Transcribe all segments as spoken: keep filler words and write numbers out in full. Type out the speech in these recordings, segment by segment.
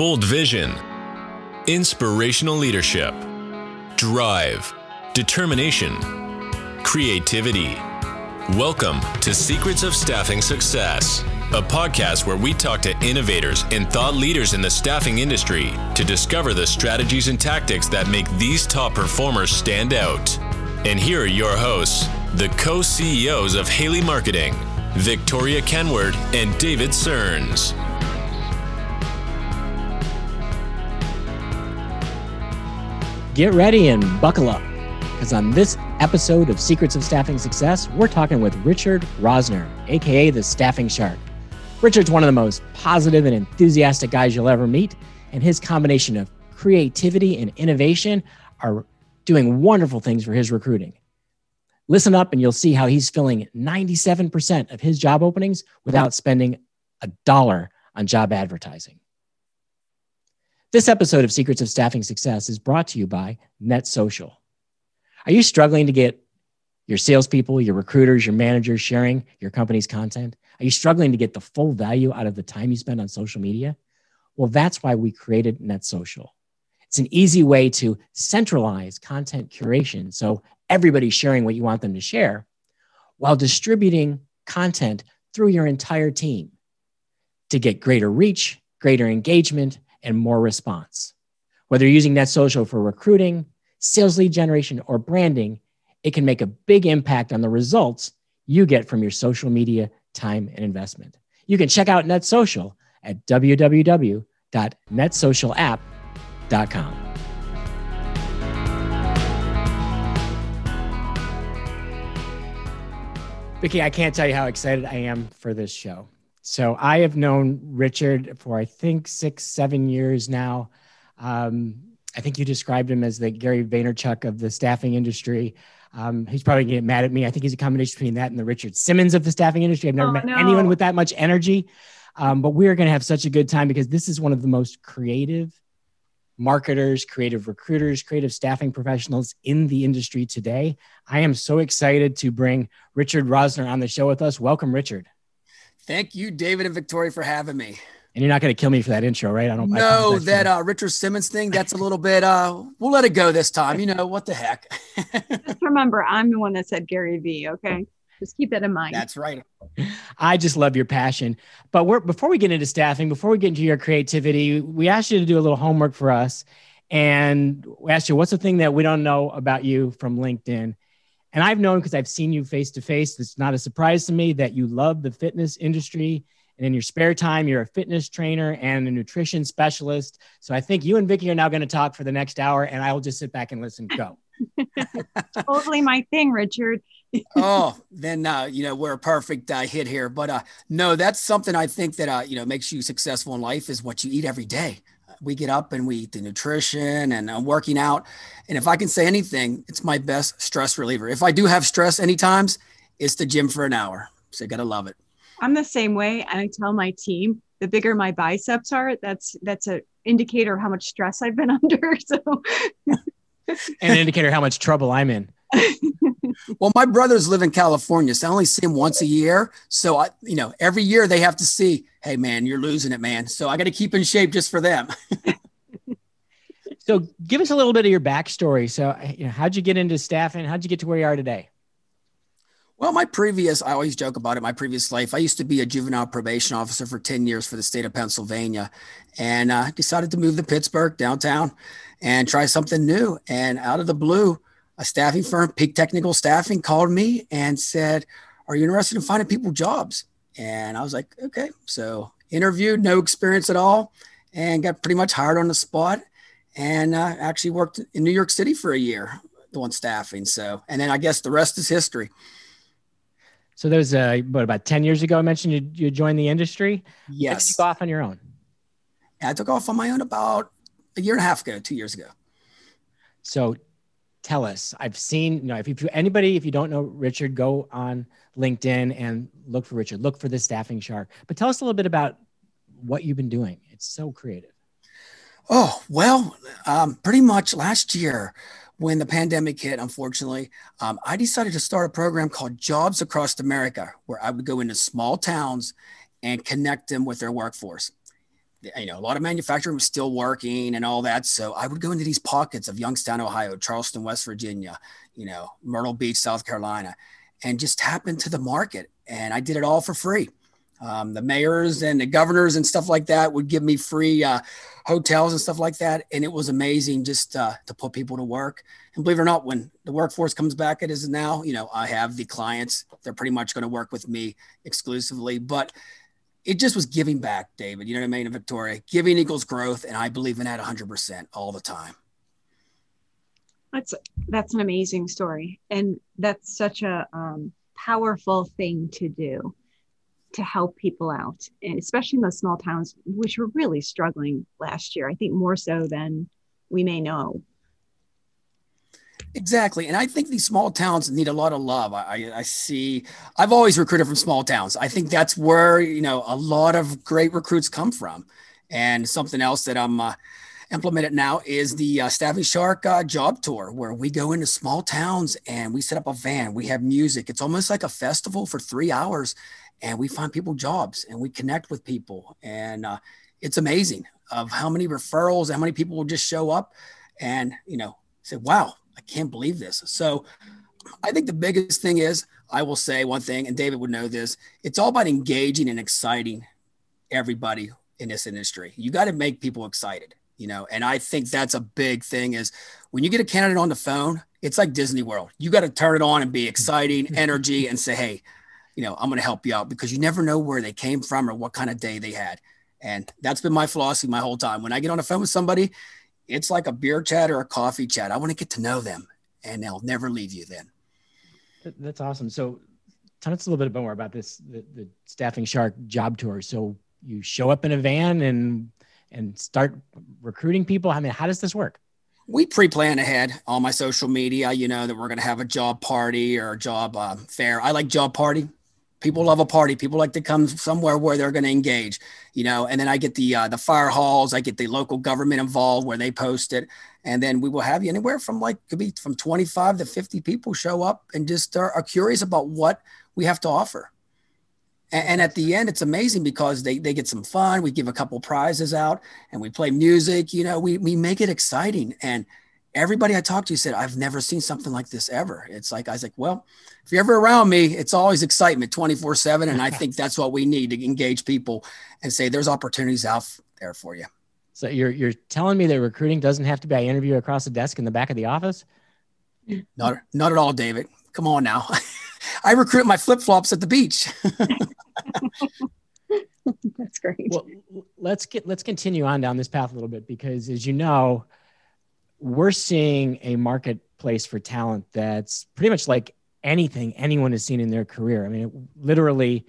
bold vision, inspirational leadership, drive, determination, creativity. Welcome to Secrets of Staffing Success, a podcast where we talk to innovators and thought leaders in the staffing industry to discover the strategies and tactics that make these top performers stand out. And here are your hosts, the co-C E Os of Haley Marketing, Victoria Kenward and David Cerns. Get ready and buckle up, because on this episode of Secrets of Staffing Success, we're talking with Richard Rosner, aka the Staffing Shark. Richard's one of the most positive and enthusiastic guys you'll ever meet, and his combination of creativity and innovation are doing wonderful things for his recruiting. Listen up and you'll see how he's filling ninety-seven percent of his job openings without spending a dollar on job advertising. This episode of Secrets of Staffing Success is brought to you by NetSocial. Are you struggling to get your salespeople, your recruiters, your managers sharing your company's content? Are you struggling to get the full value out of the time you spend on social media? Well, that's why we created NetSocial. It's an easy way to centralize content curation, so everybody's sharing what you want them to share, while distributing content through your entire team to get greater reach, greater engagement, and more response. Whether you're using NetSocial for recruiting, sales lead generation, or branding, it can make a big impact on the results you get from your social media time and investment. You can check out NetSocial at w w w dot net social app dot com. Vicki, I can't tell you how excited I am for this show. So I have known Richard for, I think, six, seven years now. Um, I think you described him as the Gary Vaynerchuk of the staffing industry. Um, he's probably going to get mad at me. I think he's a combination between that and the Richard Simmons of the staffing industry. I've never oh, met no. anyone with that much energy. Um, but we're going to have such a good time because this is one of the most creative marketers, creative recruiters, creative staffing professionals in the industry today. I am so excited to bring Richard Rosner on the show with us. Welcome, Richard. Thank you, David and Victoria, for having me. And you're not going to kill me for that intro, right? I don't know that uh, Richard Simmons thing. That's a little bit, uh, we'll let it go this time. You know, what the heck? Just remember, I'm the one that said Gary V. Okay. Just keep that in mind. That's right. I just love your passion. But we're, before we get into staffing, before we get into your creativity, we asked you to do a little homework for us. And we asked you, what's the thing that we don't know about you from LinkedIn? And I've known, because I've seen you face to face, it's not a surprise to me that you love the fitness industry. And in your spare time, you're a fitness trainer and a nutrition specialist. So I think you and Vicki are now going to talk for the next hour, and I will just sit back and listen. Go. Totally my thing, Richard. oh, then, uh, you know, we're a perfect uh, hit here. But uh, no, that's something I think that, uh, you know, makes you successful in life is what you eat every day. We get up and we eat the nutrition and I'm working out. And if I can say anything, it's my best stress reliever. If I do have stress any times, it's the gym for an hour. So you got to love it. I'm the same way. I tell my team, the bigger my biceps are, that's that's an indicator of how much stress I've been under. So, an indicator how much trouble I'm in. Well, my brothers live in California, so I only see them once a year. So, I, you know, every year they have to see, hey, man, you're losing it, man. So I got to keep in shape just for them. So give us a little bit of your backstory. So you know, how'd you get into staffing? How'd you get to where you are today? Well, my previous, I always joke about it, my previous life, I used to be a juvenile probation officer for ten years for the state of Pennsylvania, and I uh, decided to move to Pittsburgh downtown and try something new. And out of the blue, a staffing firm, Peak Technical Staffing, called me and said, are you interested in finding people jobs? And I was like, okay. So interviewed, no experience at all, and got pretty much hired on the spot, and uh, actually worked in New York City for a year doing staffing. So, and then I guess the rest is history. So there was a, what, about ten years ago, I mentioned you, you joined the industry. Yes. You took off on your own. I took off on my own about a year and a half ago, two years ago. So tell us, I've seen, you know, if you, anybody, if you don't know Richard, go on LinkedIn and look for Richard, look for the Staffing Shark, but tell us a little bit about what you've been doing. It's so creative. Oh, well, um, pretty much last year, when the pandemic hit, unfortunately, um, I decided to start a program called Jobs Across America, where I would go into small towns and connect them with their workforce. you know, a lot of manufacturing was still working and all that. So I would go into these pockets of Youngstown, Ohio, Charleston, West Virginia, you know, Myrtle Beach, South Carolina, and just tap into the market. And I did it all for free. Um, the mayors and the governors and stuff like that would give me free uh, hotels and stuff like that. And it was amazing just uh, to put people to work. And believe it or not, when the workforce comes back, it is now, you know, I have the clients. They're pretty much going to work with me exclusively. But it just was giving back, David. You know what I mean? And Victoria, giving equals growth. And I believe in that one hundred percent all the time. That's, that's an amazing story. And that's such a um, powerful thing to do, to help people out, and especially in those small towns, which were really struggling last year, I think more so than we may know. Exactly. And I think these small towns need a lot of love. I, I see, I've always recruited from small towns. I think that's where, you know, a lot of great recruits come from. And something else that I'm uh, implemented now is the uh, Staffy Shark uh, job tour, where we go into small towns and we set up a van, we have music. It's almost like a festival for three hours. And we find people jobs and we connect with people. And uh, it's amazing of how many referrals, how many people will just show up and, you know, say, wow, I can't believe this. So I think the biggest thing is, I will say one thing, and David would know this, it's all about engaging and exciting everybody in this industry. You got to make people excited, you know, and I think that's a big thing is when you get a candidate on the phone, it's like Disney World. You got to turn it on and be exciting, energy, and say, hey, you know, I'm going to help you out, because you never know where they came from or what kind of day they had. And that's been my philosophy my whole time. When I get on the phone with somebody, it's like a beer chat or a coffee chat. I want to get to know them, and they'll never leave you then. That's awesome. So tell us a little bit more about this, the, the Staffing Shark job tour. So you show up in a van and, and start recruiting people. I mean, how does this work? We pre-plan ahead on my social media, you know, that we're going to have a job party or a job uh, fair. I like job party. People love a party. People like to come somewhere where they're going to engage, you know, and then I get the, uh, the fire halls, I get the local government involved where they post it. And then we will have you anywhere from like, could be from twenty-five to fifty people show up and just are, are curious about what we have to offer. And, and at the end, it's amazing because they, they get some fun. We give a couple prizes out and we play music, you know, we, we make it exciting. And everybody I talked to said, I've never seen something like this ever. It's like, I was like, well, if you're ever around me, it's always excitement twenty-four seven. And I think that's what we need to engage people and say, there's opportunities out there for you. So you're, you're telling me that recruiting doesn't have to be an interview across the desk in the back of the office? Not, not at all, David. Come on now. I recruit my flip-flops at the beach. That's great. Well, let's get, let's continue on down this path a little bit, because as you know, we're seeing a marketplace for talent that's pretty much like anything anyone has seen in their career. I mean, it, literally,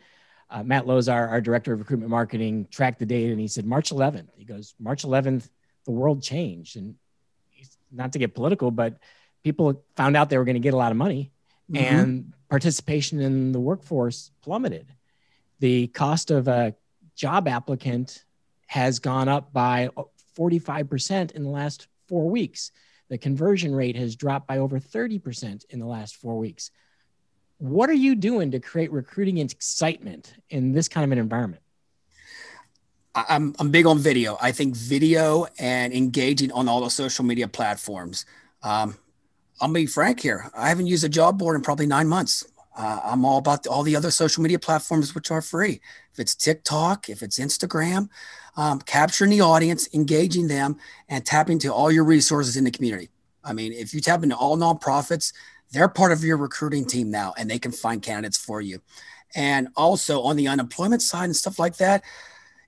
uh, Matt Lozar, our director of recruitment marketing, tracked the data, and he said March eleventh. He goes, March eleventh, the world changed. And he's, not to get political, but people found out they were going to get a lot of money, mm-hmm. and participation in the workforce plummeted. The cost of a job applicant has gone up by forty-five percent in the last four weeks. The conversion rate has dropped by over thirty percent in the last four weeks. What are you doing to create recruiting and excitement in this kind of an environment? I'm, I'm big on video. I think video and engaging on all the social media platforms. Um, I'll be frank here. I haven't used a job board in probably nine months. Uh, I'm all about the, all the other social media platforms, which are free. If it's TikTok, if it's Instagram, um, capturing the audience, engaging them, and tapping to all your resources in the community. I mean, if you tap into all nonprofits, they're part of your recruiting team now, and they can find candidates for you. And also on the unemployment side and stuff like that,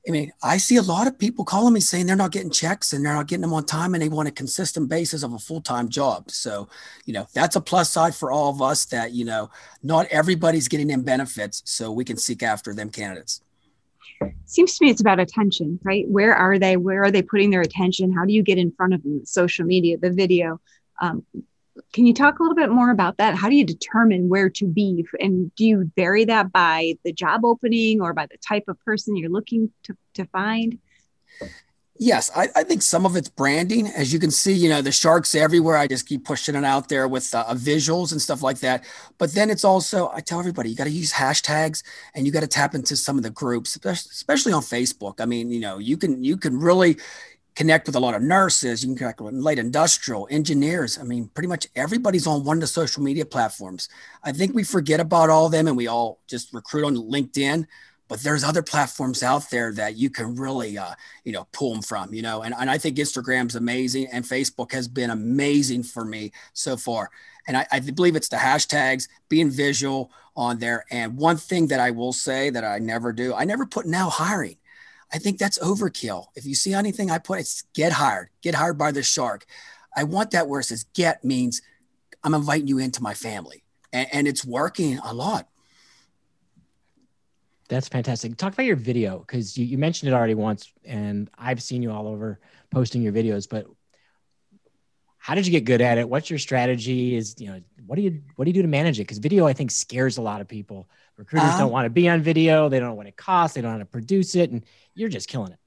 I mean, I see a lot of people calling me saying they're not getting checks and they're not getting them on time, and they want a consistent basis of a full-time job. So, you know, that's a plus side for all of us that, you know, not everybody's getting them benefits, so we can seek after them candidates. Seems to me it's about attention, right? Where are they? Where are they putting their attention? How do you get in front of them? Social media, the video. Um, can you talk a little bit more about that? How do you determine where to be? And do you vary that by the job opening or by the type of person you're looking to, to find? Yes, I, I think some of it's branding. As you can see, you know, the shark's everywhere. I just keep pushing it out there with uh, visuals and stuff like that. But then it's also, I tell everybody, you got to use hashtags and you got to tap into some of the groups, especially on Facebook. I mean, you know, you can you can really connect with a lot of nurses. You can connect with light industrial, engineers. I mean, pretty much everybody's on one of the social media platforms. I think we forget about all of them and we all just recruit on LinkedIn. But there's other platforms out there that you can really, uh, you know, pull them from, you know, and, and I think Instagram's amazing and Facebook has been amazing for me so far. And I, I believe it's the hashtags, being visual on there. And one thing that I will say that I never do, I never put now hiring. I think that's overkill. If you see anything I put, it's get hired, get hired by the shark. I want that where it says get means I'm inviting you into my family, and, and it's working a lot. That's fantastic. Talk about your video, because you, you mentioned it already once, and I've seen you all over posting your videos, but how did you get good at it? What's your strategy? Is, you know, what do you, what do you do to manage it? Because video, I think, scares a lot of people. Recruiters um, don't want to be on video. They don't know what it costs. They don't know how to produce it. And you're just killing it.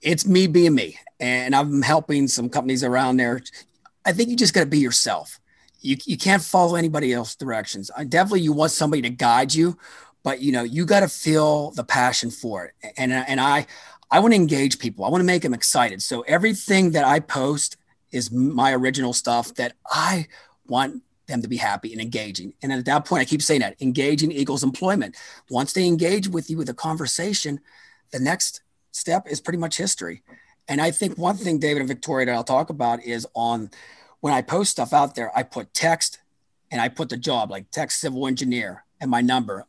It's me being me. And I'm helping some companies around there. I think you just got to be yourself. You, you can't follow anybody else's directions. I, definitely you want somebody to guide you, but you know, you got to feel the passion for it. And, and I, I want to engage people. I want to make them excited. So everything that I post is my original stuff that I want them to be happy and engaging. And at that point, I keep saying that engaging equals employment. Once they engage with you with a conversation, the next step is pretty much history. And I think one thing, David and Victoria, that I'll talk about is on when I post stuff out there, I put text and I put the job, like text civil engineer, and my number.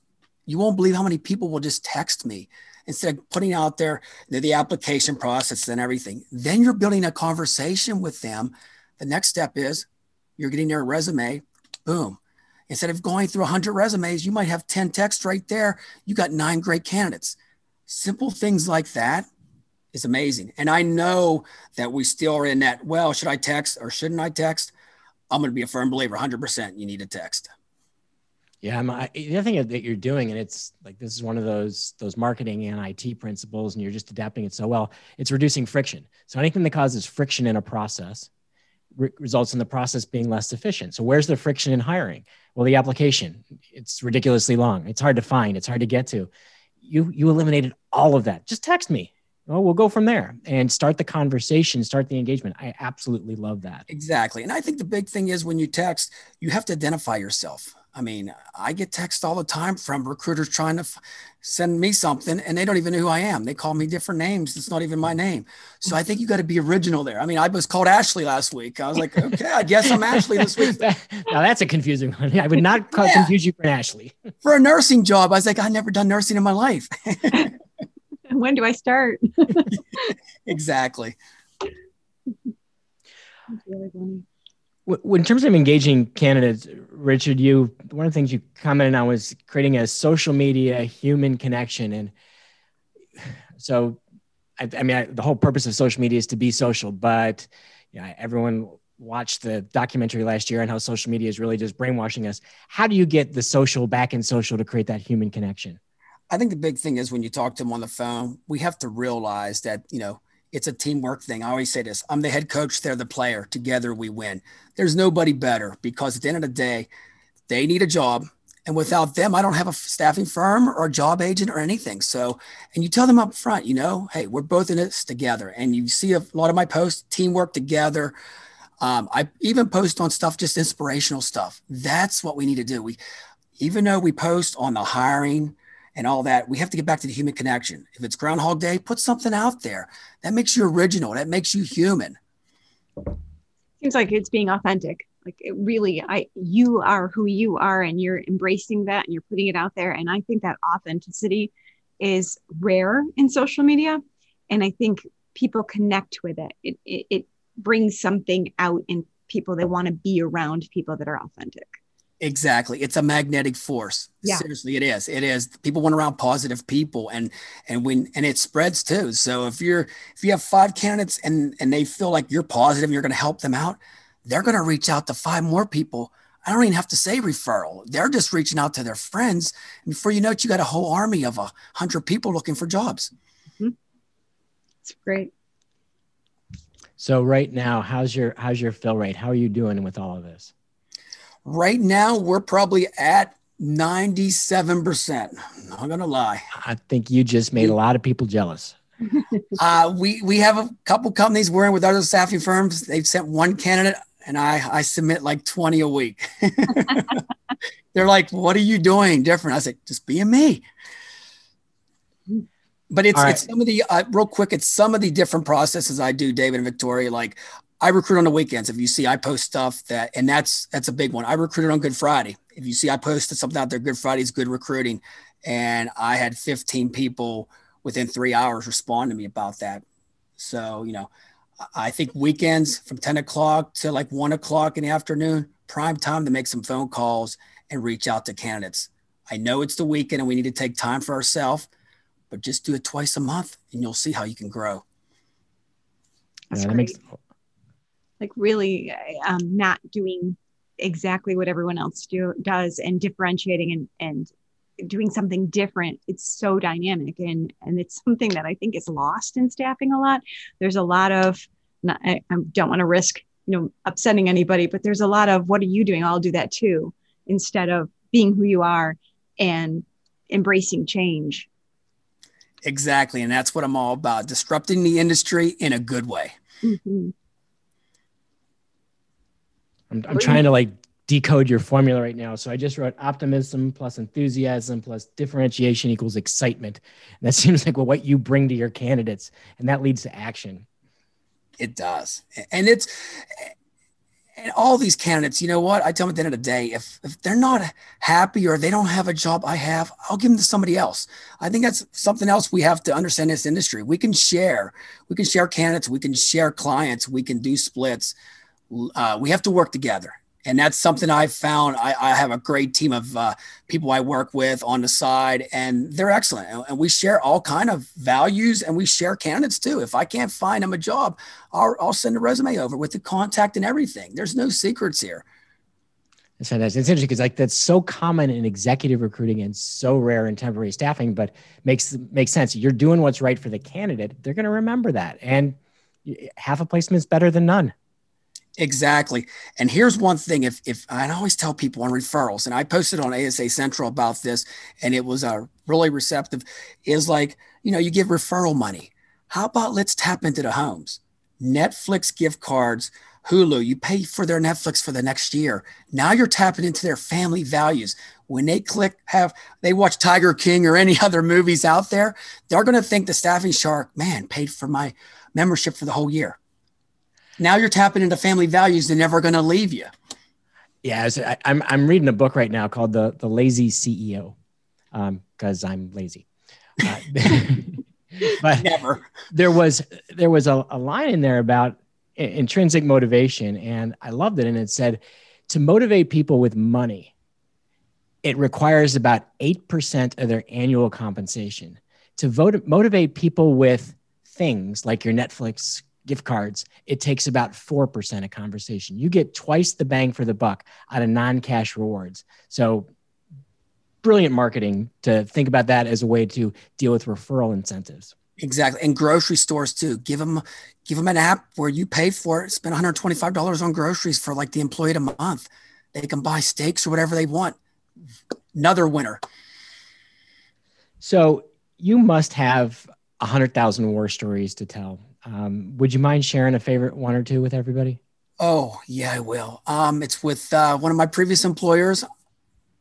You won't believe how many people will just text me instead of putting out there the application process and everything. Then you're building a conversation with them. The next step is you're getting their resume. Boom. Instead of going through one hundred resumes, you might have ten texts right there. You got nine great candidates. Simple things like that is amazing. And I know that we still are in that, well, should I text or shouldn't I text? I'm going to be a firm believer, one hundred percent you need to text. Yeah, I'm, I, the other thing that you're doing, and it's like, this is one of those those marketing and I T principles, and you're just adapting it so well, it's reducing friction. So anything that causes friction in a process re- results in the process being less efficient. So where's the friction in hiring? Well, the application, it's ridiculously long. It's hard to find. It's hard to get to. You, you eliminated all of that. Just text me. Oh, we'll go from there and start the conversation, start the engagement. I absolutely love that. Exactly. And I think the big thing is when you text, you have to identify yourself. I mean, I get texts all the time from recruiters trying to f- send me something and they don't even know who I am. They call me different names. It's not even my name. So I think you got to be original there. I mean, I was called Ashley last week. I was like, okay, I guess I'm Ashley this week. Now that's a confusing one. I would not yeah. confuse you for Ashley. For a nursing job, I was like, I've never done nursing in my life. When do I start? Exactly. In terms of engaging candidates, Richard, you one of the things you commented on was creating a social media human connection. And so, I, I mean, I, the whole purpose of social media is to be social, but you know, everyone watched the documentary last year on how social media is really just brainwashing us. How do you get the social back in social to create that human connection? I think the big thing is when you talk to them on the phone, we have to realize that, you know, it's a teamwork thing. I always say this, I'm the head coach, they're the player. Together we win. There's nobody better, because at the end of the day, they need a job. And without them, I don't have a staffing firm or a job agent or anything. So, and you tell them up front, you know, hey, we're both in this together. And you see a lot of my posts, teamwork together. Um, I even post on stuff, just inspirational stuff. That's what we need to do. We, even though we post on the hiring and all that, we have to get back to the human connection. If it's Groundhog Day, put something out there. That makes you original. That makes you human. Seems like it's being authentic. Like it really, I you are who you are, and you're embracing that, and you're putting it out there. And I think that authenticity is rare in social media. And I think people connect with it. It, it, it brings something out in people. They want to be around people that are authentic. Exactly. It's a magnetic force. Yeah. Seriously, it is. It is. People want around positive people, and, and when, and it spreads too. So if you're, if you have five candidates and, and they feel like you're positive and you're going to help them out, they're going to reach out to five more people. I don't even have to say referral. They're just reaching out to their friends. And before you know it, you got a whole army of a hundred people looking for jobs. Mm-hmm. That's great. So right now, how's your how's your fill rate? How are you doing with all of this? Right now, we're probably at ninety-seven percent. I'm not going to lie. I think you just made a lot of people jealous. uh, we we have a couple companies we're in with other staffing firms. They've sent one candidate, and I, I submit like twenty a week. They're like, what are you doing different? I said, just being me. But it's, right. it's some of the, uh, real quick, it's some of the different processes I do, David and Victoria. Like, I recruit on the weekends. If you see, I post stuff that, and that's, that's a big one. I recruited on Good Friday. If you see, I posted something out there, Good Friday is good recruiting. And I had fifteen people within three hours respond to me about that. So, you know, I think weekends from ten o'clock to like one o'clock in the afternoon, prime time to make some phone calls and reach out to candidates. I know it's the weekend and we need to take time for ourselves, but just do it twice a month and you'll see how you can grow. That's yeah, that makes like really um, not doing exactly what everyone else do, does and differentiating and, and doing something different. It's so dynamic. And, and it's something that I think is lost in staffing a lot. There's a lot of, not, I, I don't want to risk, you know, upsetting anybody, but there's a lot of, what are you doing? I'll do that too. Instead of being who you are and embracing change. Exactly. And that's what I'm all about. Disrupting the industry in a good way. Mm-hmm. I'm, I'm trying to like decode your formula right now. So I just wrote optimism plus enthusiasm plus differentiation equals excitement. And that seems like well, what you bring to your candidates, and that leads to action. It does. And it's, and all these candidates, you know what? I tell them at the end of the day, if, if they're not happy or they don't have a job I have, I'll give them to somebody else. I think that's something else we have to understand in this industry. We can share. We can share candidates. We can share clients. We can do splits. Uh, we have to work together. And that's something I've found. I, I have a great team of uh, people I work with on the side, and they're excellent. And, and we share all kind of values, and we share candidates too. If I can't find them a job, I'll, I'll send a resume over with the contact and everything. There's no secrets here. That's fantastic. It's interesting because like that's so common in executive recruiting and so rare in temporary staffing, but makes makes sense. You're doing what's right for the candidate. They're going to remember that. And half a placement's better than none. Exactly. And here's one thing, if, if I always tell people on referrals, and I posted on A S A Central about this, and it was a really receptive, is like, you know, you give referral money. How about let's tap into the homes, Netflix gift cards, Hulu, you pay for their Netflix for the next year. Now you're tapping into their family values. When they click, have they watch Tiger King or any other movies out there, they're going to think the Staffy Shark, man, paid for my membership for the whole year. Now you're tapping into family values. They're never going to leave you. Yeah. So I, I'm, I'm reading a book right now called the, the Lazy C E O. Um, cause I'm lazy, uh, but never. there was, there was a, a line in there about i- intrinsic motivation. And I loved it. And it said to motivate people with money, it requires about eight percent of their annual compensation. To vote, motivate people with things like your Netflix gift cards, it takes about four percent of conversation. You get twice the bang for the buck out of non-cash rewards. So brilliant marketing to think about that as a way to deal with referral incentives. Exactly. And grocery stores too. Give them, give them an app where you pay for it, spend one hundred twenty-five dollars on groceries for like the employee of the month. They can buy steaks or whatever they want. Another winner. So you must have one hundred thousand war stories to tell. Um, would you mind sharing a favorite one or two with everybody? Oh yeah, I will. Um, it's with, uh, one of my previous employers.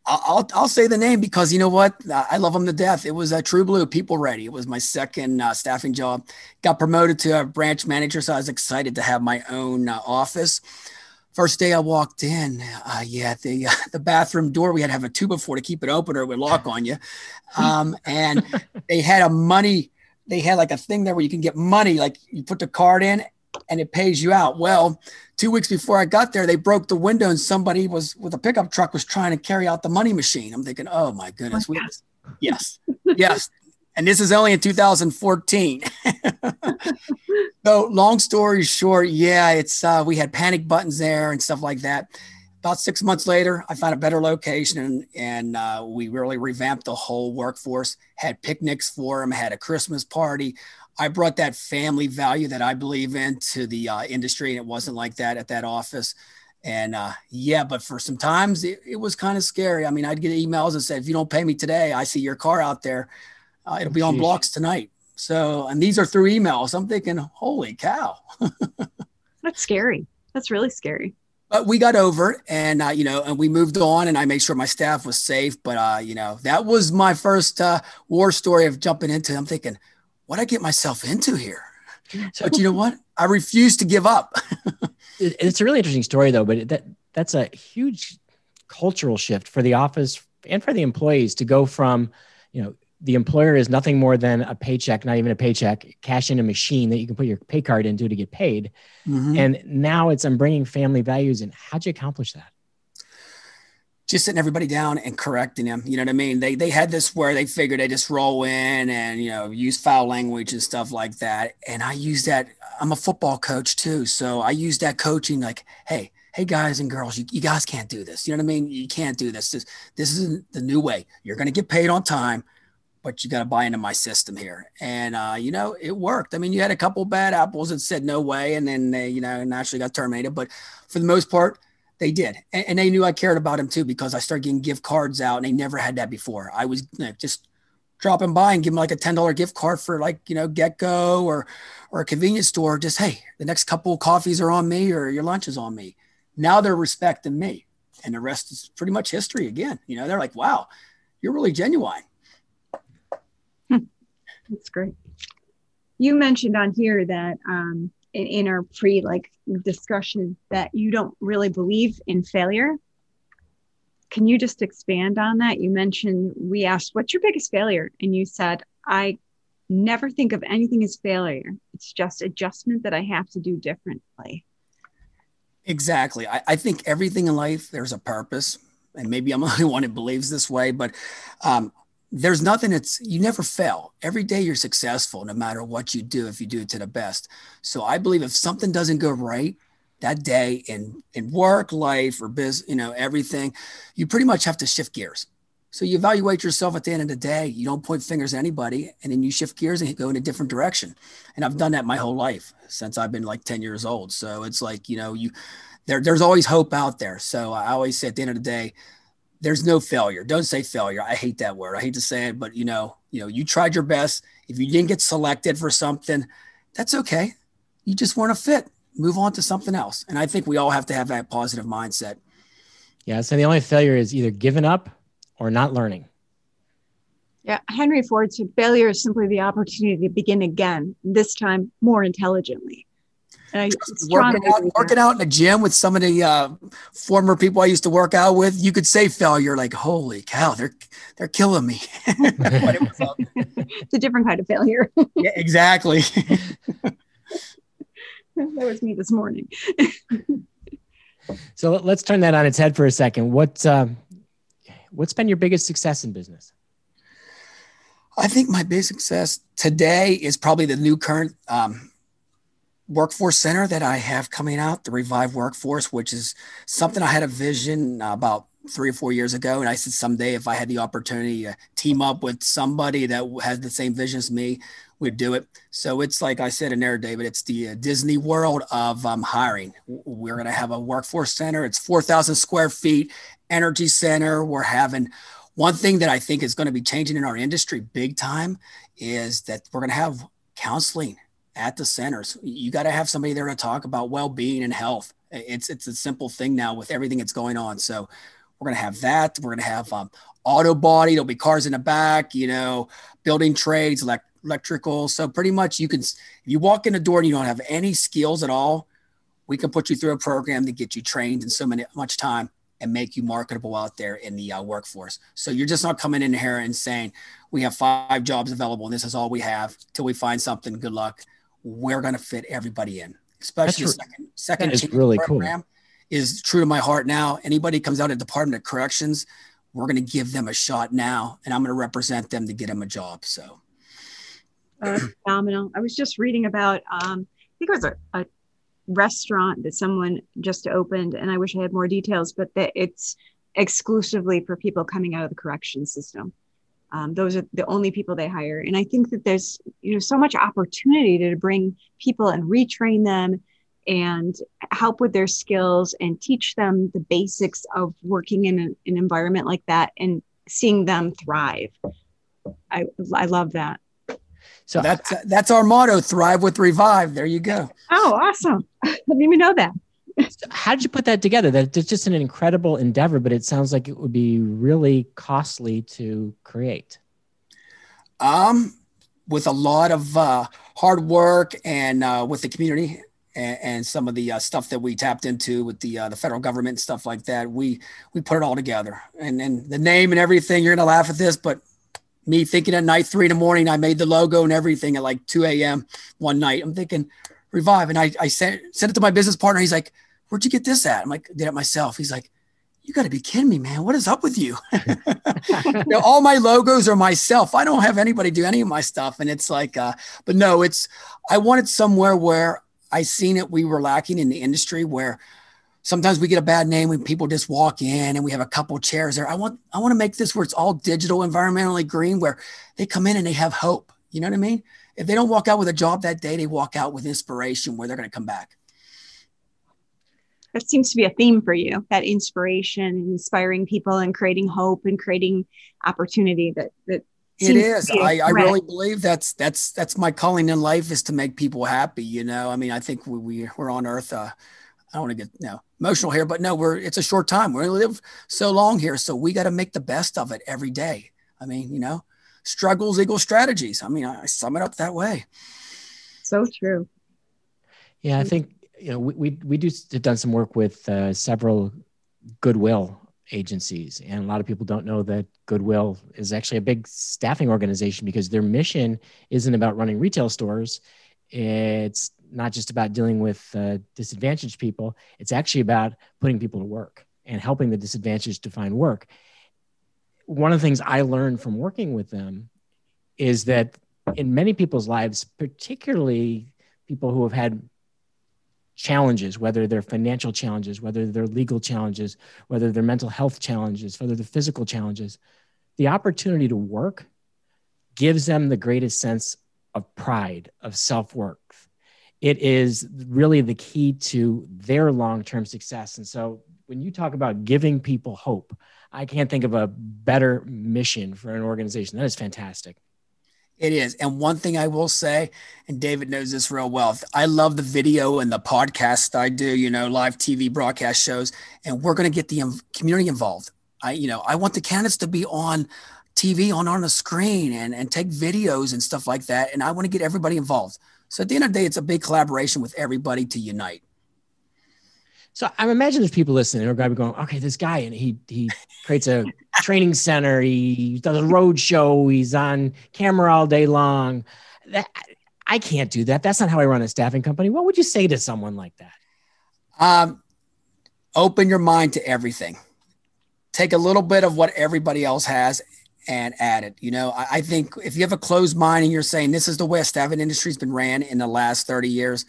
I'll, I'll, I'll say the name because you know what? I love them to death. It was a True Blue People Ready. It was my second uh, staffing job, got promoted to a branch manager. So I was excited to have my own uh, office. First day I walked in, uh, yeah, the, uh, the bathroom door, we had to have a two before to keep it open or it would lock on you. Um, and they had a money They had like a thing there where you can get money, like you put the card in and it pays you out. Well, two weeks before I got there, they broke the window and somebody was with a pickup truck was trying to carry out the money machine. I'm thinking, oh my goodness. Oh my gosh. We, yes. Yes. And this is only in two thousand fourteen. So long story short, yeah, it's, uh, we had panic buttons there and stuff like that. About six months later, I found a better location and, and uh, we really revamped the whole workforce, had picnics for them, had a Christmas party. I brought that family value that I believe in to the uh, industry, and it wasn't like that at that office. And uh, yeah, but for some times it, it was kind of scary. I mean, I'd get emails that said, if you don't pay me today, I see your car out there. Uh, it'll be on Jeez. blocks tonight. So, and these are through emails. I'm thinking, holy cow. That's scary. That's really scary. But we got over it, and, uh, you know, and we moved on, and I made sure my staff was safe. But, uh, you know, that was my first uh, war story of jumping into it. I'm thinking, what did I get myself into here? But you know what? I refuse to give up. It's a really interesting story, though, but that that's a huge cultural shift for the office and for the employees to go from, you know, the employer is nothing more than a paycheck, not even a paycheck, cash in a machine that you can put your pay card into to get paid. Mm-hmm. And now it's, I'm bringing family values in. How'd you accomplish that? Just sitting everybody down and correcting them. You know what I mean? They, they had this where they figured they just roll in and, you know, use foul language and stuff like that. And I use that. I'm a football coach too. So I use that coaching like, Hey, Hey guys and girls, you, you guys can't do this. You know what I mean? You can't do this. This, this isn't the new way. You're going to get paid on time, but you got to buy into my system here. And, uh, you know, it worked. I mean, you had a couple bad apples that said no way, and then they, you know, naturally got terminated. But for the most part, they did. And, and they knew I cared about them too, because I started getting gift cards out, and they never had that before. I was, you know, just dropping by and giving like a ten dollar gift card for like, you know, Get-Go or, or a convenience store. Just, hey, the next couple of coffees are on me, or your lunch is on me. Now they're respecting me, and the rest is pretty much history again. You know, they're like, wow, you're really genuine. That's great. You mentioned on here that um, in, in our pre like discussion that you don't really believe in failure. Can you just expand on that? You mentioned, we asked, what's your biggest failure? And you said, I never think of anything as failure. It's just adjustment that I have to do differently. Exactly. I, I think everything in life, there's a purpose, and maybe I'm the only one who believes this way, but um, there's nothing that's, you never fail. Every day you're successful, no matter what you do, if you do it to the best. So I believe if something doesn't go right that day in, in work, life, or business, you know, everything, you pretty much have to shift gears. So you evaluate yourself at the end of the day. You don't point fingers at anybody, and then you shift gears and go in a different direction. And I've done that my whole life since I've been like ten years old. So it's like, you know, you there, there's always hope out there. So I always say at the end of the day, there's no failure. Don't say failure. I hate that word. I hate to say it, but you know, you know, you tried your best. If you didn't get selected for something, that's okay. You just weren't a fit. Move on to something else. And I think we all have to have that positive mindset. Yeah. So the only failure is either giving up or not learning. Yeah. Henry Ford said, failure is simply the opportunity to begin again, this time more intelligently. Uh, working, out, working out in the gym with some of the uh, former people I used to work out with, you could say failure, like, holy cow, they're they're killing me. It's a different kind of failure. Yeah, exactly. That was me this morning. So let's turn that on its head for a second. What, um, what's been your biggest success in business? I think my biggest success today is probably the new current um, – workforce center that I have coming out, the Revive Workforce, which is something I had a vision about three or four years ago. And I said, someday, if I had the opportunity to team up with somebody that has the same vision as me, we'd do it. So it's like I said in there, David, it's the Disney World of um, hiring. We're going to have a workforce center. It's four thousand square feet, energy center. We're having one thing that I think is going to be changing in our industry big time is that we're going to have counseling at the centers. You got to have somebody there to talk about well-being and health. It's it's a simple thing now with everything that's going on. So we're going to have that. We're going to have um, auto body. There'll be cars in the back, you know, building trades, elect- electrical. So pretty much you can, if you walk in the door and you don't have any skills at all, we can put you through a program to get you trained in so many, much time and make you marketable out there in the uh, workforce. So you're just not coming in here and saying, we have five jobs available and this is all we have till we find something. Good luck. We're going to fit everybody in, especially the second, second change really program cool. Is true to my heart. Now, anybody comes out of Department of Corrections, we're going to give them a shot now, and I'm going to represent them to get them a job. So. Oh, that's phenomenal. I was just reading about, um, I think it was a, a restaurant that someone just opened, and I wish I had more details, but that it's exclusively for people coming out of the corrections system. Um, those are the only people they hire. And I think that there's, you know, so much opportunity to bring people and retrain them and help with their skills and teach them the basics of working in an, an environment like that and seeing them thrive. I, I love that. So that's, uh, that's our motto, Thrive with Revive. There you go. Oh, awesome. Let me know that. How did you put that together? That it's just an incredible endeavor, but it sounds like it would be really costly to create. Um, with a lot of uh, hard work and uh, with the community and, and some of the uh, stuff that we tapped into with the uh, the federal government and stuff like that, we we put it all together. And and the name and everything. You're gonna laugh at this, but me thinking at night, three in the morning, I made the logo and everything at like two a.m. one night. I'm thinking Revive, and I I sent sent it to my business partner. He's like, where'd you get this at? I'm like, did it myself. He's like, you got to be kidding me, man. What is up with you? You know, all my logos are myself. I don't have anybody do any of my stuff. And it's like, uh, but no, it's, I wanted somewhere where I seen it. We were lacking in the industry where sometimes we get a bad name when people just walk in and we have a couple chairs there. I want, I want to make this where it's all digital, environmentally green, where they come in and they have hope. You know what I mean? If they don't walk out with a job that day, they walk out with inspiration where they're going to come back. That seems to be a theme for you, that inspiration and inspiring people and creating hope and creating opportunity. That that it is. I, I really believe that's that's that's my calling in life, is to make people happy. You know, I mean, I think we, we we're on earth. Uh, I don't want to get you know, emotional here, but no, we're it's a short time. We live so long here, so we got to make the best of it every day. I mean, you know, struggles equal strategies. I mean, I, I sum it up that way. So true. Yeah, I think. You know, we we we do have done some work with uh, several Goodwill agencies, and a lot of people don't know that Goodwill is actually a big staffing organization, because their mission isn't about running retail stores. It's not just about dealing with uh, disadvantaged people. It's actually about putting people to work and helping the disadvantaged to find work. One of the things I learned from working with them is that in many people's lives, particularly people who have had challenges, whether they're financial challenges, whether they're legal challenges, whether they're mental health challenges, whether they're physical challenges, the opportunity to work gives them the greatest sense of pride, of self-worth. It is really the key to their long-term success. And so when you talk about giving people hope, I can't think of a better mission for an organization. That is fantastic. It is. And one thing I will say, and David knows this real well, I love the video and the podcast I do, you know, live T V broadcast shows, and we're going to get the community involved. I, you know, I want the candidates to be on T V, on, on the screen and, and take videos and stuff like that. And I want to get everybody involved. So at the end of the day, it's a big collaboration with everybody to unite. So I imagine there's people listening who are going to be going, okay, this guy, and he he creates a training center, he does a road show, he's on camera all day long. That, I can't do that. That's not how I run a staffing company. What would you say to someone like that? Um, open your mind to everything. Take a little bit of what everybody else has and add it. You know, I, I think if you have a closed mind and you're saying this is the way a staffing industry has been ran in the last thirty years,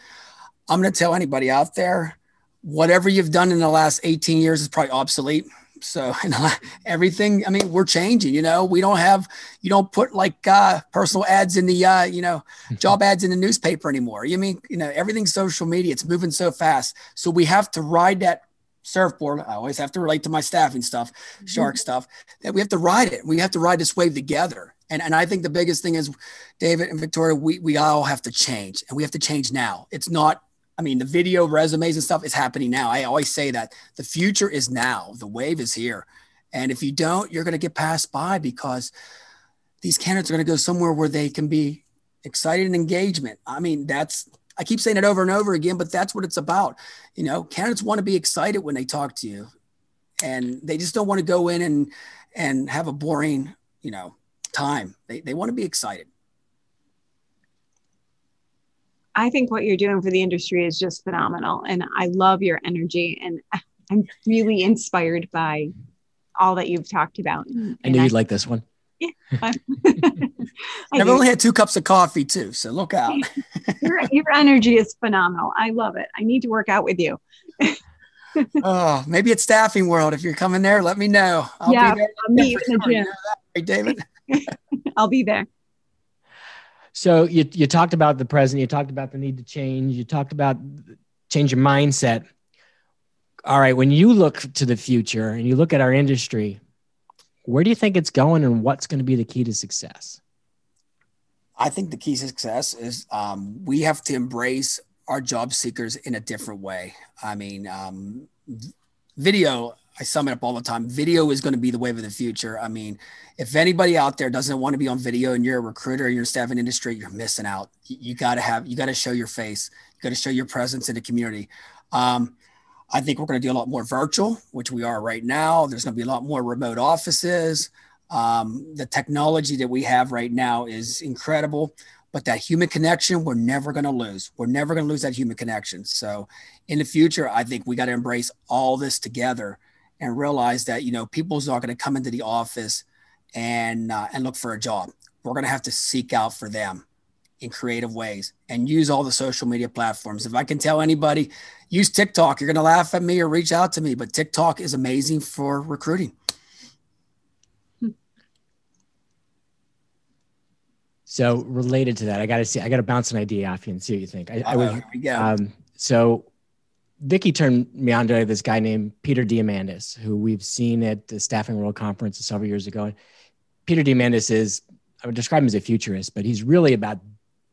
I'm going to tell anybody out there, whatever you've done in the last eighteen years is probably obsolete. So you know, everything, I mean, we're changing, you know, we don't have, you don't put like uh, personal ads in the, uh, you know, job ads in the newspaper anymore. You mean, you know, everything's social media, it's moving so fast. So we have to ride that surfboard. I always have to relate to my staffing stuff, shark stuff, that we have to ride it. We have to ride this wave together. And and I think the biggest thing is, David and Victoria, we, we all have to change, and we have to change now. It's not, I mean, the video resumes and stuff is happening now. I always say that the future is now. The wave is here. And if you don't, you're going to get passed by, because these candidates are going to go somewhere where they can be excited and engagement. I mean, that's, I keep saying it over and over again, but that's what it's about. You know, candidates want to be excited when they talk to you, and they just don't want to go in and, and have a boring, you know, time. They, they want to be excited. I think what you're doing for the industry is just phenomenal. And I love your energy, and I'm really inspired by all that you've talked about. And I knew I, you'd like this one. Yeah. I've only had two cups of coffee too, so look out. your, your energy is phenomenal. I love it. I need to work out with you. Oh, maybe it's Staffing World. If you're coming there, let me know. I'll yeah, be there. I'll meet you in the gym. Hey, David. I'll be there. So you, you talked about the present, you talked about the need to change, you talked about change your mindset. All right. When you look to the future and you look at our industry, where do you think it's going and what's going to be the key to success? I think the key to success is um, we have to embrace our job seekers in a different way. I mean, um, video, I sum it up all the time. Video is going to be the wave of the future. I mean, if anybody out there doesn't want to be on video and you're a recruiter and you're in the staffing industry, you're missing out. You got to have, you got to show your face. You got to show your presence in the community. Um, I think we're going to do a lot more virtual, which we are right now. There's going to be a lot more remote offices. Um, the technology that we have right now is incredible, but that human connection, we're never going to lose. We're never going to lose that human connection. So in the future, I think we got to embrace all this together and realize that, you know, people's not going to come into the office and, uh, and look for a job. We're going to have to seek out for them in creative ways and use all the social media platforms. If I can tell anybody, use TikTok. You're going to laugh at me or reach out to me, but TikTok is amazing for recruiting. So related to that, I got to see, I got to bounce an idea off you and see what you think. I, I was, um, so Vicky turned me on to this guy named Peter Diamandis, who we've seen at the Staffing World Conference several years ago. And Peter Diamandis is, I would describe him as a futurist, but he's really about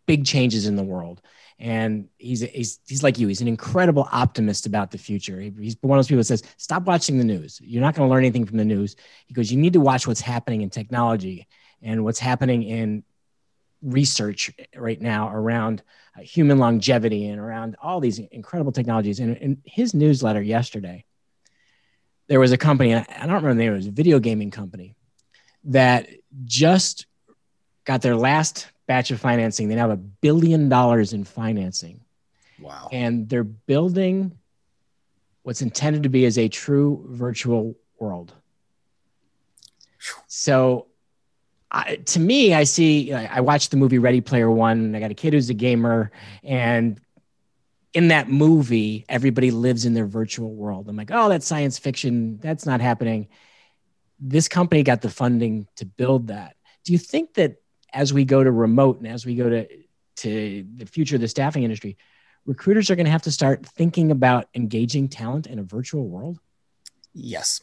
big changes in the world. And he's, he's, he's like you, he's an incredible optimist about the future. He, he's one of those people that says, stop watching the news. You're not going to learn anything from the news. He goes, you need to watch what's happening in technology and what's happening in research right now around uh, human longevity and around all these incredible technologies. And in his newsletter yesterday, there was a company, I don't remember the name, it was a video gaming company that just got their last batch of financing. They now have a billion dollars in financing. Wow. And they're building what's intended to be as a true virtual world. So I, to me, I see, I watched the movie Ready Player One, and I got a kid who's a gamer, and in that movie, everybody lives in their virtual world. I'm like, oh, that's science fiction. That's not happening. This company got the funding to build that. Do you think that as we go to remote and as we go to, to the future of the staffing industry, recruiters are going to have to start thinking about engaging talent in a virtual world? Yes,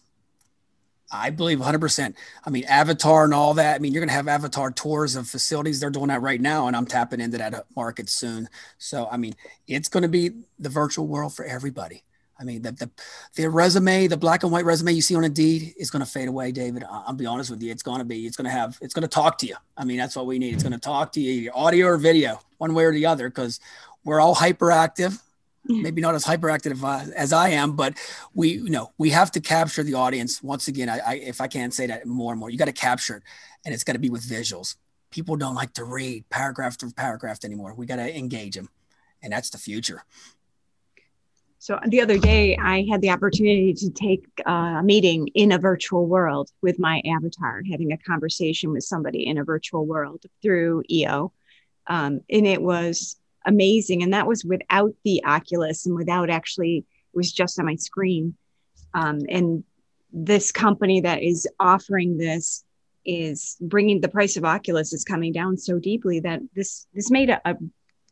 I believe one hundred percent. I mean, Avatar and all that. I mean, you're going to have Avatar tours of facilities. They're doing that right now, and I'm tapping into that market soon. So, I mean, it's going to be the virtual world for everybody. I mean, the, the, the resume, the black and white resume you see on Indeed is going to fade away, David. I'll be honest with you. It's going to be, it's going to have, it's going to talk to you. I mean, that's what we need. It's going to talk to you, audio or video, one way or the other, because we're all hyperactive. Maybe not as hyperactive as I am, but we, you know, we have to capture the audience. Once again, I, I if I can't say that more and more, you got to capture it, and it's got to be with visuals. People don't like to read paragraph to paragraph anymore. We got to engage them, and that's the future. So the other day, I had the opportunity to take a meeting in a virtual world with my avatar, having a conversation with somebody in a virtual world through E O, um, and it was amazing. And that was without the Oculus and without actually, it was just on my screen. Um, and this company that is offering this is bringing, the price of Oculus is coming down so deeply that this, this made a, a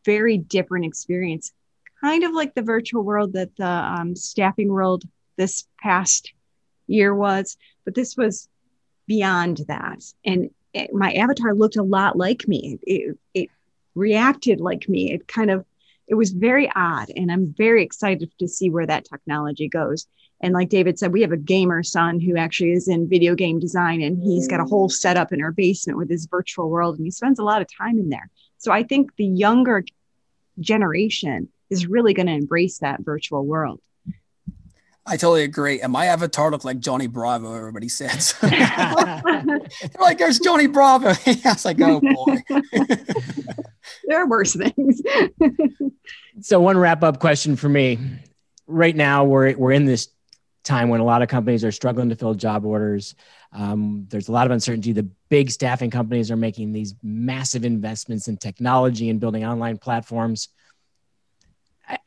very different experience, kind of like the virtual world that the um, staffing world this past year was, but this was beyond that. And it, my avatar looked a lot like me. It, it, reacted like me. It kind of, it was very odd. And I'm very excited to see where that technology goes. And like David said, we have a gamer son who actually is in video game design, and he's got a whole setup in our basement with his virtual world. And he spends a lot of time in there. So I think the younger generation is really going to embrace that virtual world. I totally agree. And my avatar looked like Johnny Bravo, everybody says. They're like, there's Johnny Bravo. I was like, oh boy. There are worse things. So one wrap-up question for me. Right now, we're, we're in this time when a lot of companies are struggling to fill job orders. Um, there's a lot of uncertainty. The big staffing companies are making these massive investments in technology and building online platforms.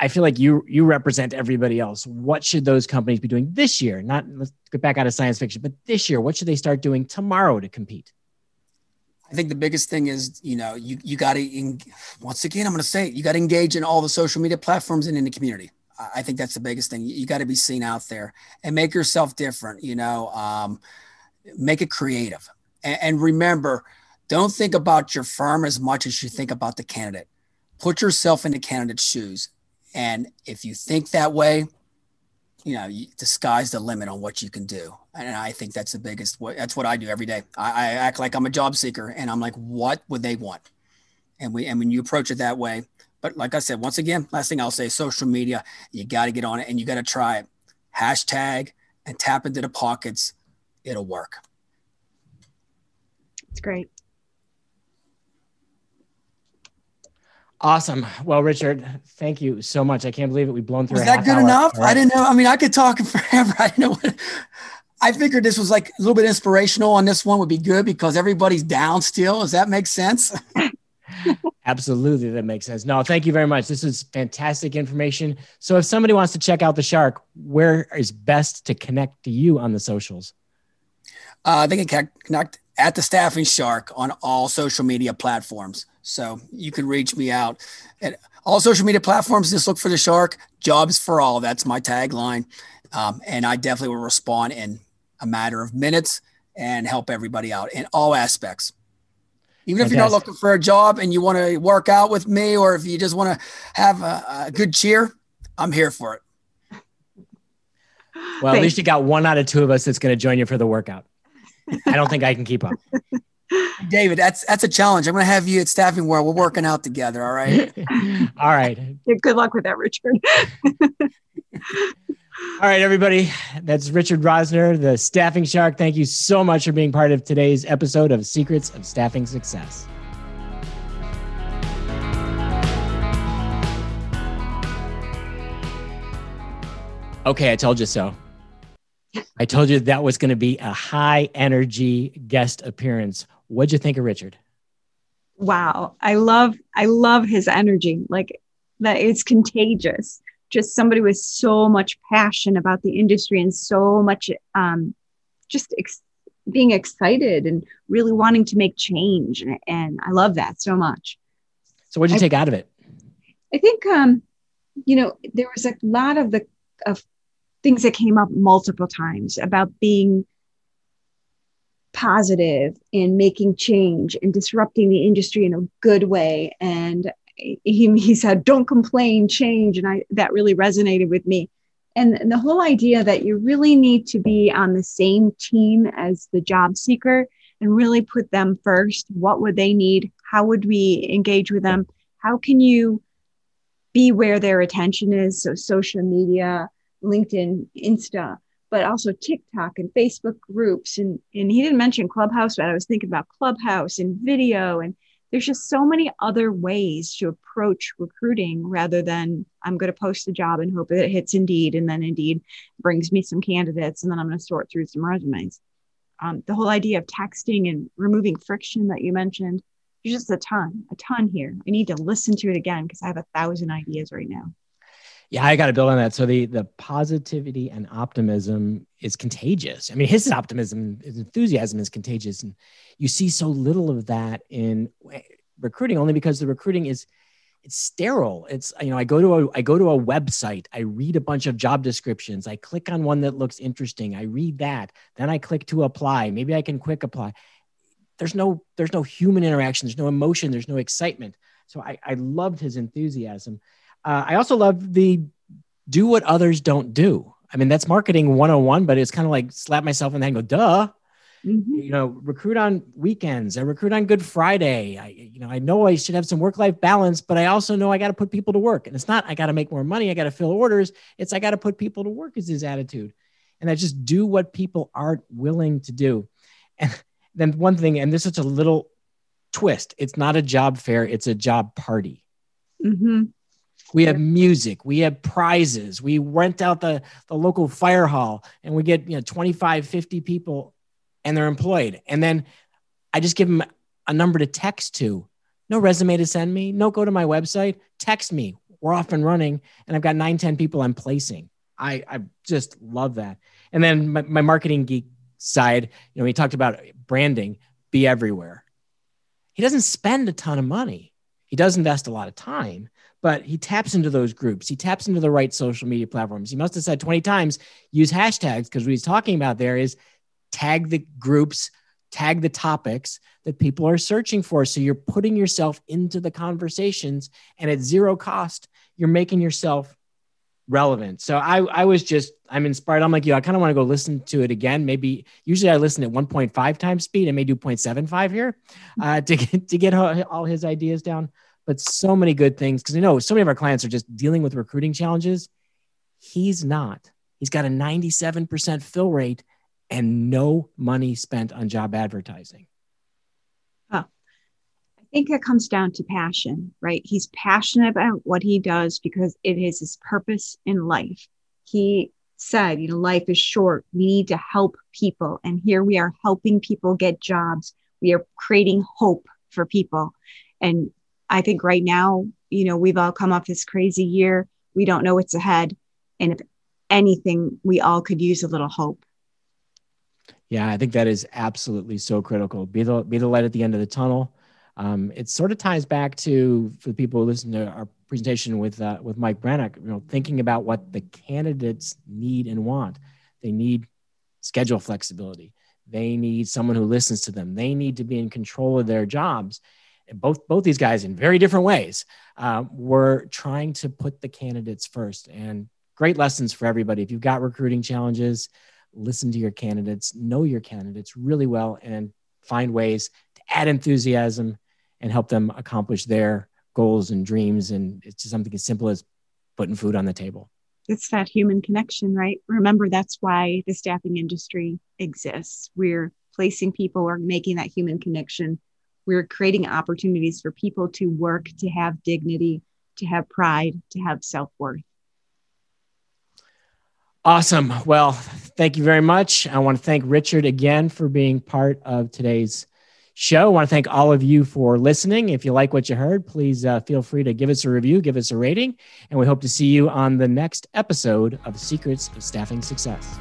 I feel like you you represent everybody else. What should those companies be doing this year? Not, let's get back out of science fiction, but this year, what should they start doing tomorrow to compete? I think the biggest thing is, you know, you, you got to, once again, I'm going to say, it, you got to engage in all the social media platforms and in the community. I think that's the biggest thing. You got to be seen out there and make yourself different, you know, um, make it creative. And, and remember, don't think about your firm as much as you think about the candidate. Put yourself in the candidate's shoes. And if you think that way, you know, the sky's the limit on what you can do. And I think that's the biggest, that's what I do every day. I, I act like I'm a job seeker and I'm like, what would they want? And we, and when you approach it that way, but like I said, once again, last thing I'll say, social media, you got to get on it and you got to try it. Hashtag and tap into the pockets. It'll work. It's great. Awesome. Well, Richard, thank you so much. I can't believe it. We've blown through. Was that good enough? Right. I didn't know. I mean, I could talk forever. I didn't know what, I figured this was like a little bit inspirational on this one would be good because everybody's down still. Does that make sense? Absolutely. That makes sense. No, thank you very much. This is fantastic information. So if somebody wants to check out the Shark, where is best to connect to you on the socials? Uh, they can connect at the Staffy Shark on all social media platforms. So you can reach me out at all social media platforms. Just look for the Shark. Jobs for all. That's my tagline. Um, and I definitely will respond in a matter of minutes and help everybody out in all aspects. Even if you're not looking for a job and you want to work out with me, or if you just want to have a, a good cheer, I'm here for it. Well, Thanks. At least you got one out of two of us that's going to join you for the workout. I don't think I can keep up. David, that's that's a challenge. I'm going to have you at Staffing World. We're working out together, all right? All right. Yeah, good luck with that, Richard. All right, everybody. That's Richard Rosner, the Staffing Shark. Thank you so much for being part of today's episode of Secrets of Staffing Success. Okay, I told you so. I told you that was going to be a high energy guest appearance. What'd you think of Richard? Wow. I love, I love his energy. Like that it's contagious. Just somebody with so much passion about the industry and so much, um, just ex- being excited and really wanting to make change. And, and I love that so much. So what'd you I, take out of it? I think, um, you know, there was a lot of the, of things that came up multiple times about being positive and making change and disrupting the industry in a good way. And he, he said, don't complain, change. And I, that really resonated with me. And, and the whole idea that you really need to be on the same team as the job seeker and really put them first. What would they need? How would we engage with them? How can you be where their attention is? So social media, LinkedIn, Insta, but also TikTok and Facebook groups. And, and he didn't mention Clubhouse, but I was thinking about Clubhouse and video. And there's just so many other ways to approach recruiting rather than I'm going to post a job and hope it hits Indeed. And then Indeed brings me some candidates. And then I'm going to sort through some resumes. Um, the whole idea of texting and removing friction that you mentioned, there's just a ton, a ton here. I need to listen to it again because I have a thousand ideas right now. Yeah, I got to build on that. So the the positivity and optimism is contagious. I mean, his optimism, his enthusiasm is contagious. And you see so little of that in recruiting only because the recruiting is, it's sterile. It's, you know, I go to a, I go to a website, I read a bunch of job descriptions. I click on one that looks interesting. I read that. Then I click to apply. Maybe I can quick apply. There's no, there's no human interaction. There's no emotion. There's no excitement. So I, I loved his enthusiasm. Uh, I also love the do what others don't do. I mean, that's marketing one oh one, but it's kind of like slap myself in the hand and go, duh, mm-hmm. You know, recruit on weekends. I recruit on Good Friday. I, you know, I know I should have some work-life balance, but I also know I got to put people to work. And it's not, I got to make more money. I got to fill orders. It's, I got to put people to work is his attitude. And I just do what people aren't willing to do. And then one thing, and this is a little twist. It's not a job fair. It's a job party. Mm-hmm. We have music, we have prizes, we rent out the, the local fire hall and we get, you know, twenty-five, fifty people and they're employed. And then I just give them a number to text to, no resume to send me, no go to my website, text me, we're off and running. And I've got nine, ten people I'm placing. I, I just love that. And then my, my marketing geek side, you know, we talked about branding, be everywhere. He doesn't spend a ton of money. He does invest a lot of time, but he taps into those groups. He taps into the right social media platforms. He must have said twenty times, use hashtags, because what he's talking about there is tag the groups, tag the topics that people are searching for. So you're putting yourself into the conversations, and at zero cost, you're making yourself relevant. So I, I was just, I'm inspired. I'm like, you know, I kind of want to go listen to it again. Maybe usually I listen at one point five times speed. I may do zero point seven five here uh, to get, to get all his ideas down, but so many good things. Cause I know so many of our clients are just dealing with recruiting challenges. He's not, he's got a ninety-seven percent fill rate and no money spent on job advertising. Oh, I think it comes down to passion, right? He's passionate about what he does because it is his purpose in life. He said, you know, life is short. We need to help people. And here we are helping people get jobs. We are creating hope for people. And I think right now, you know, we've all come off this crazy year. We don't know what's ahead. And if anything, we all could use a little hope. Yeah, I think that is absolutely so critical. Be the, be the light at the end of the tunnel. Um, it sort of ties back to, for the people who listen to our presentation with uh, with Mike Brannock, you know, thinking about what the candidates need and want. They need schedule flexibility. They need someone who listens to them. They need to be in control of their jobs. And both, both these guys, in very different ways, uh, were trying to put the candidates first. And great lessons for everybody. If you've got recruiting challenges, listen to your candidates, know your candidates really well, and find ways to add enthusiasm and help them accomplish their goals and dreams. And it's just something as simple as putting food on the table. It's that human connection, right? Remember, that's why the staffing industry exists. We're placing people, we're making that human connection. We're creating opportunities for people to work, to have dignity, to have pride, to have self-worth. Awesome. Well, thank you very much. I want to thank Richard again for being part of today's show. I want to thank all of you for listening. If you like what you heard, please uh, feel free to give us a review, give us a rating, and we hope to see you on the next episode of Secrets of Staffing Success.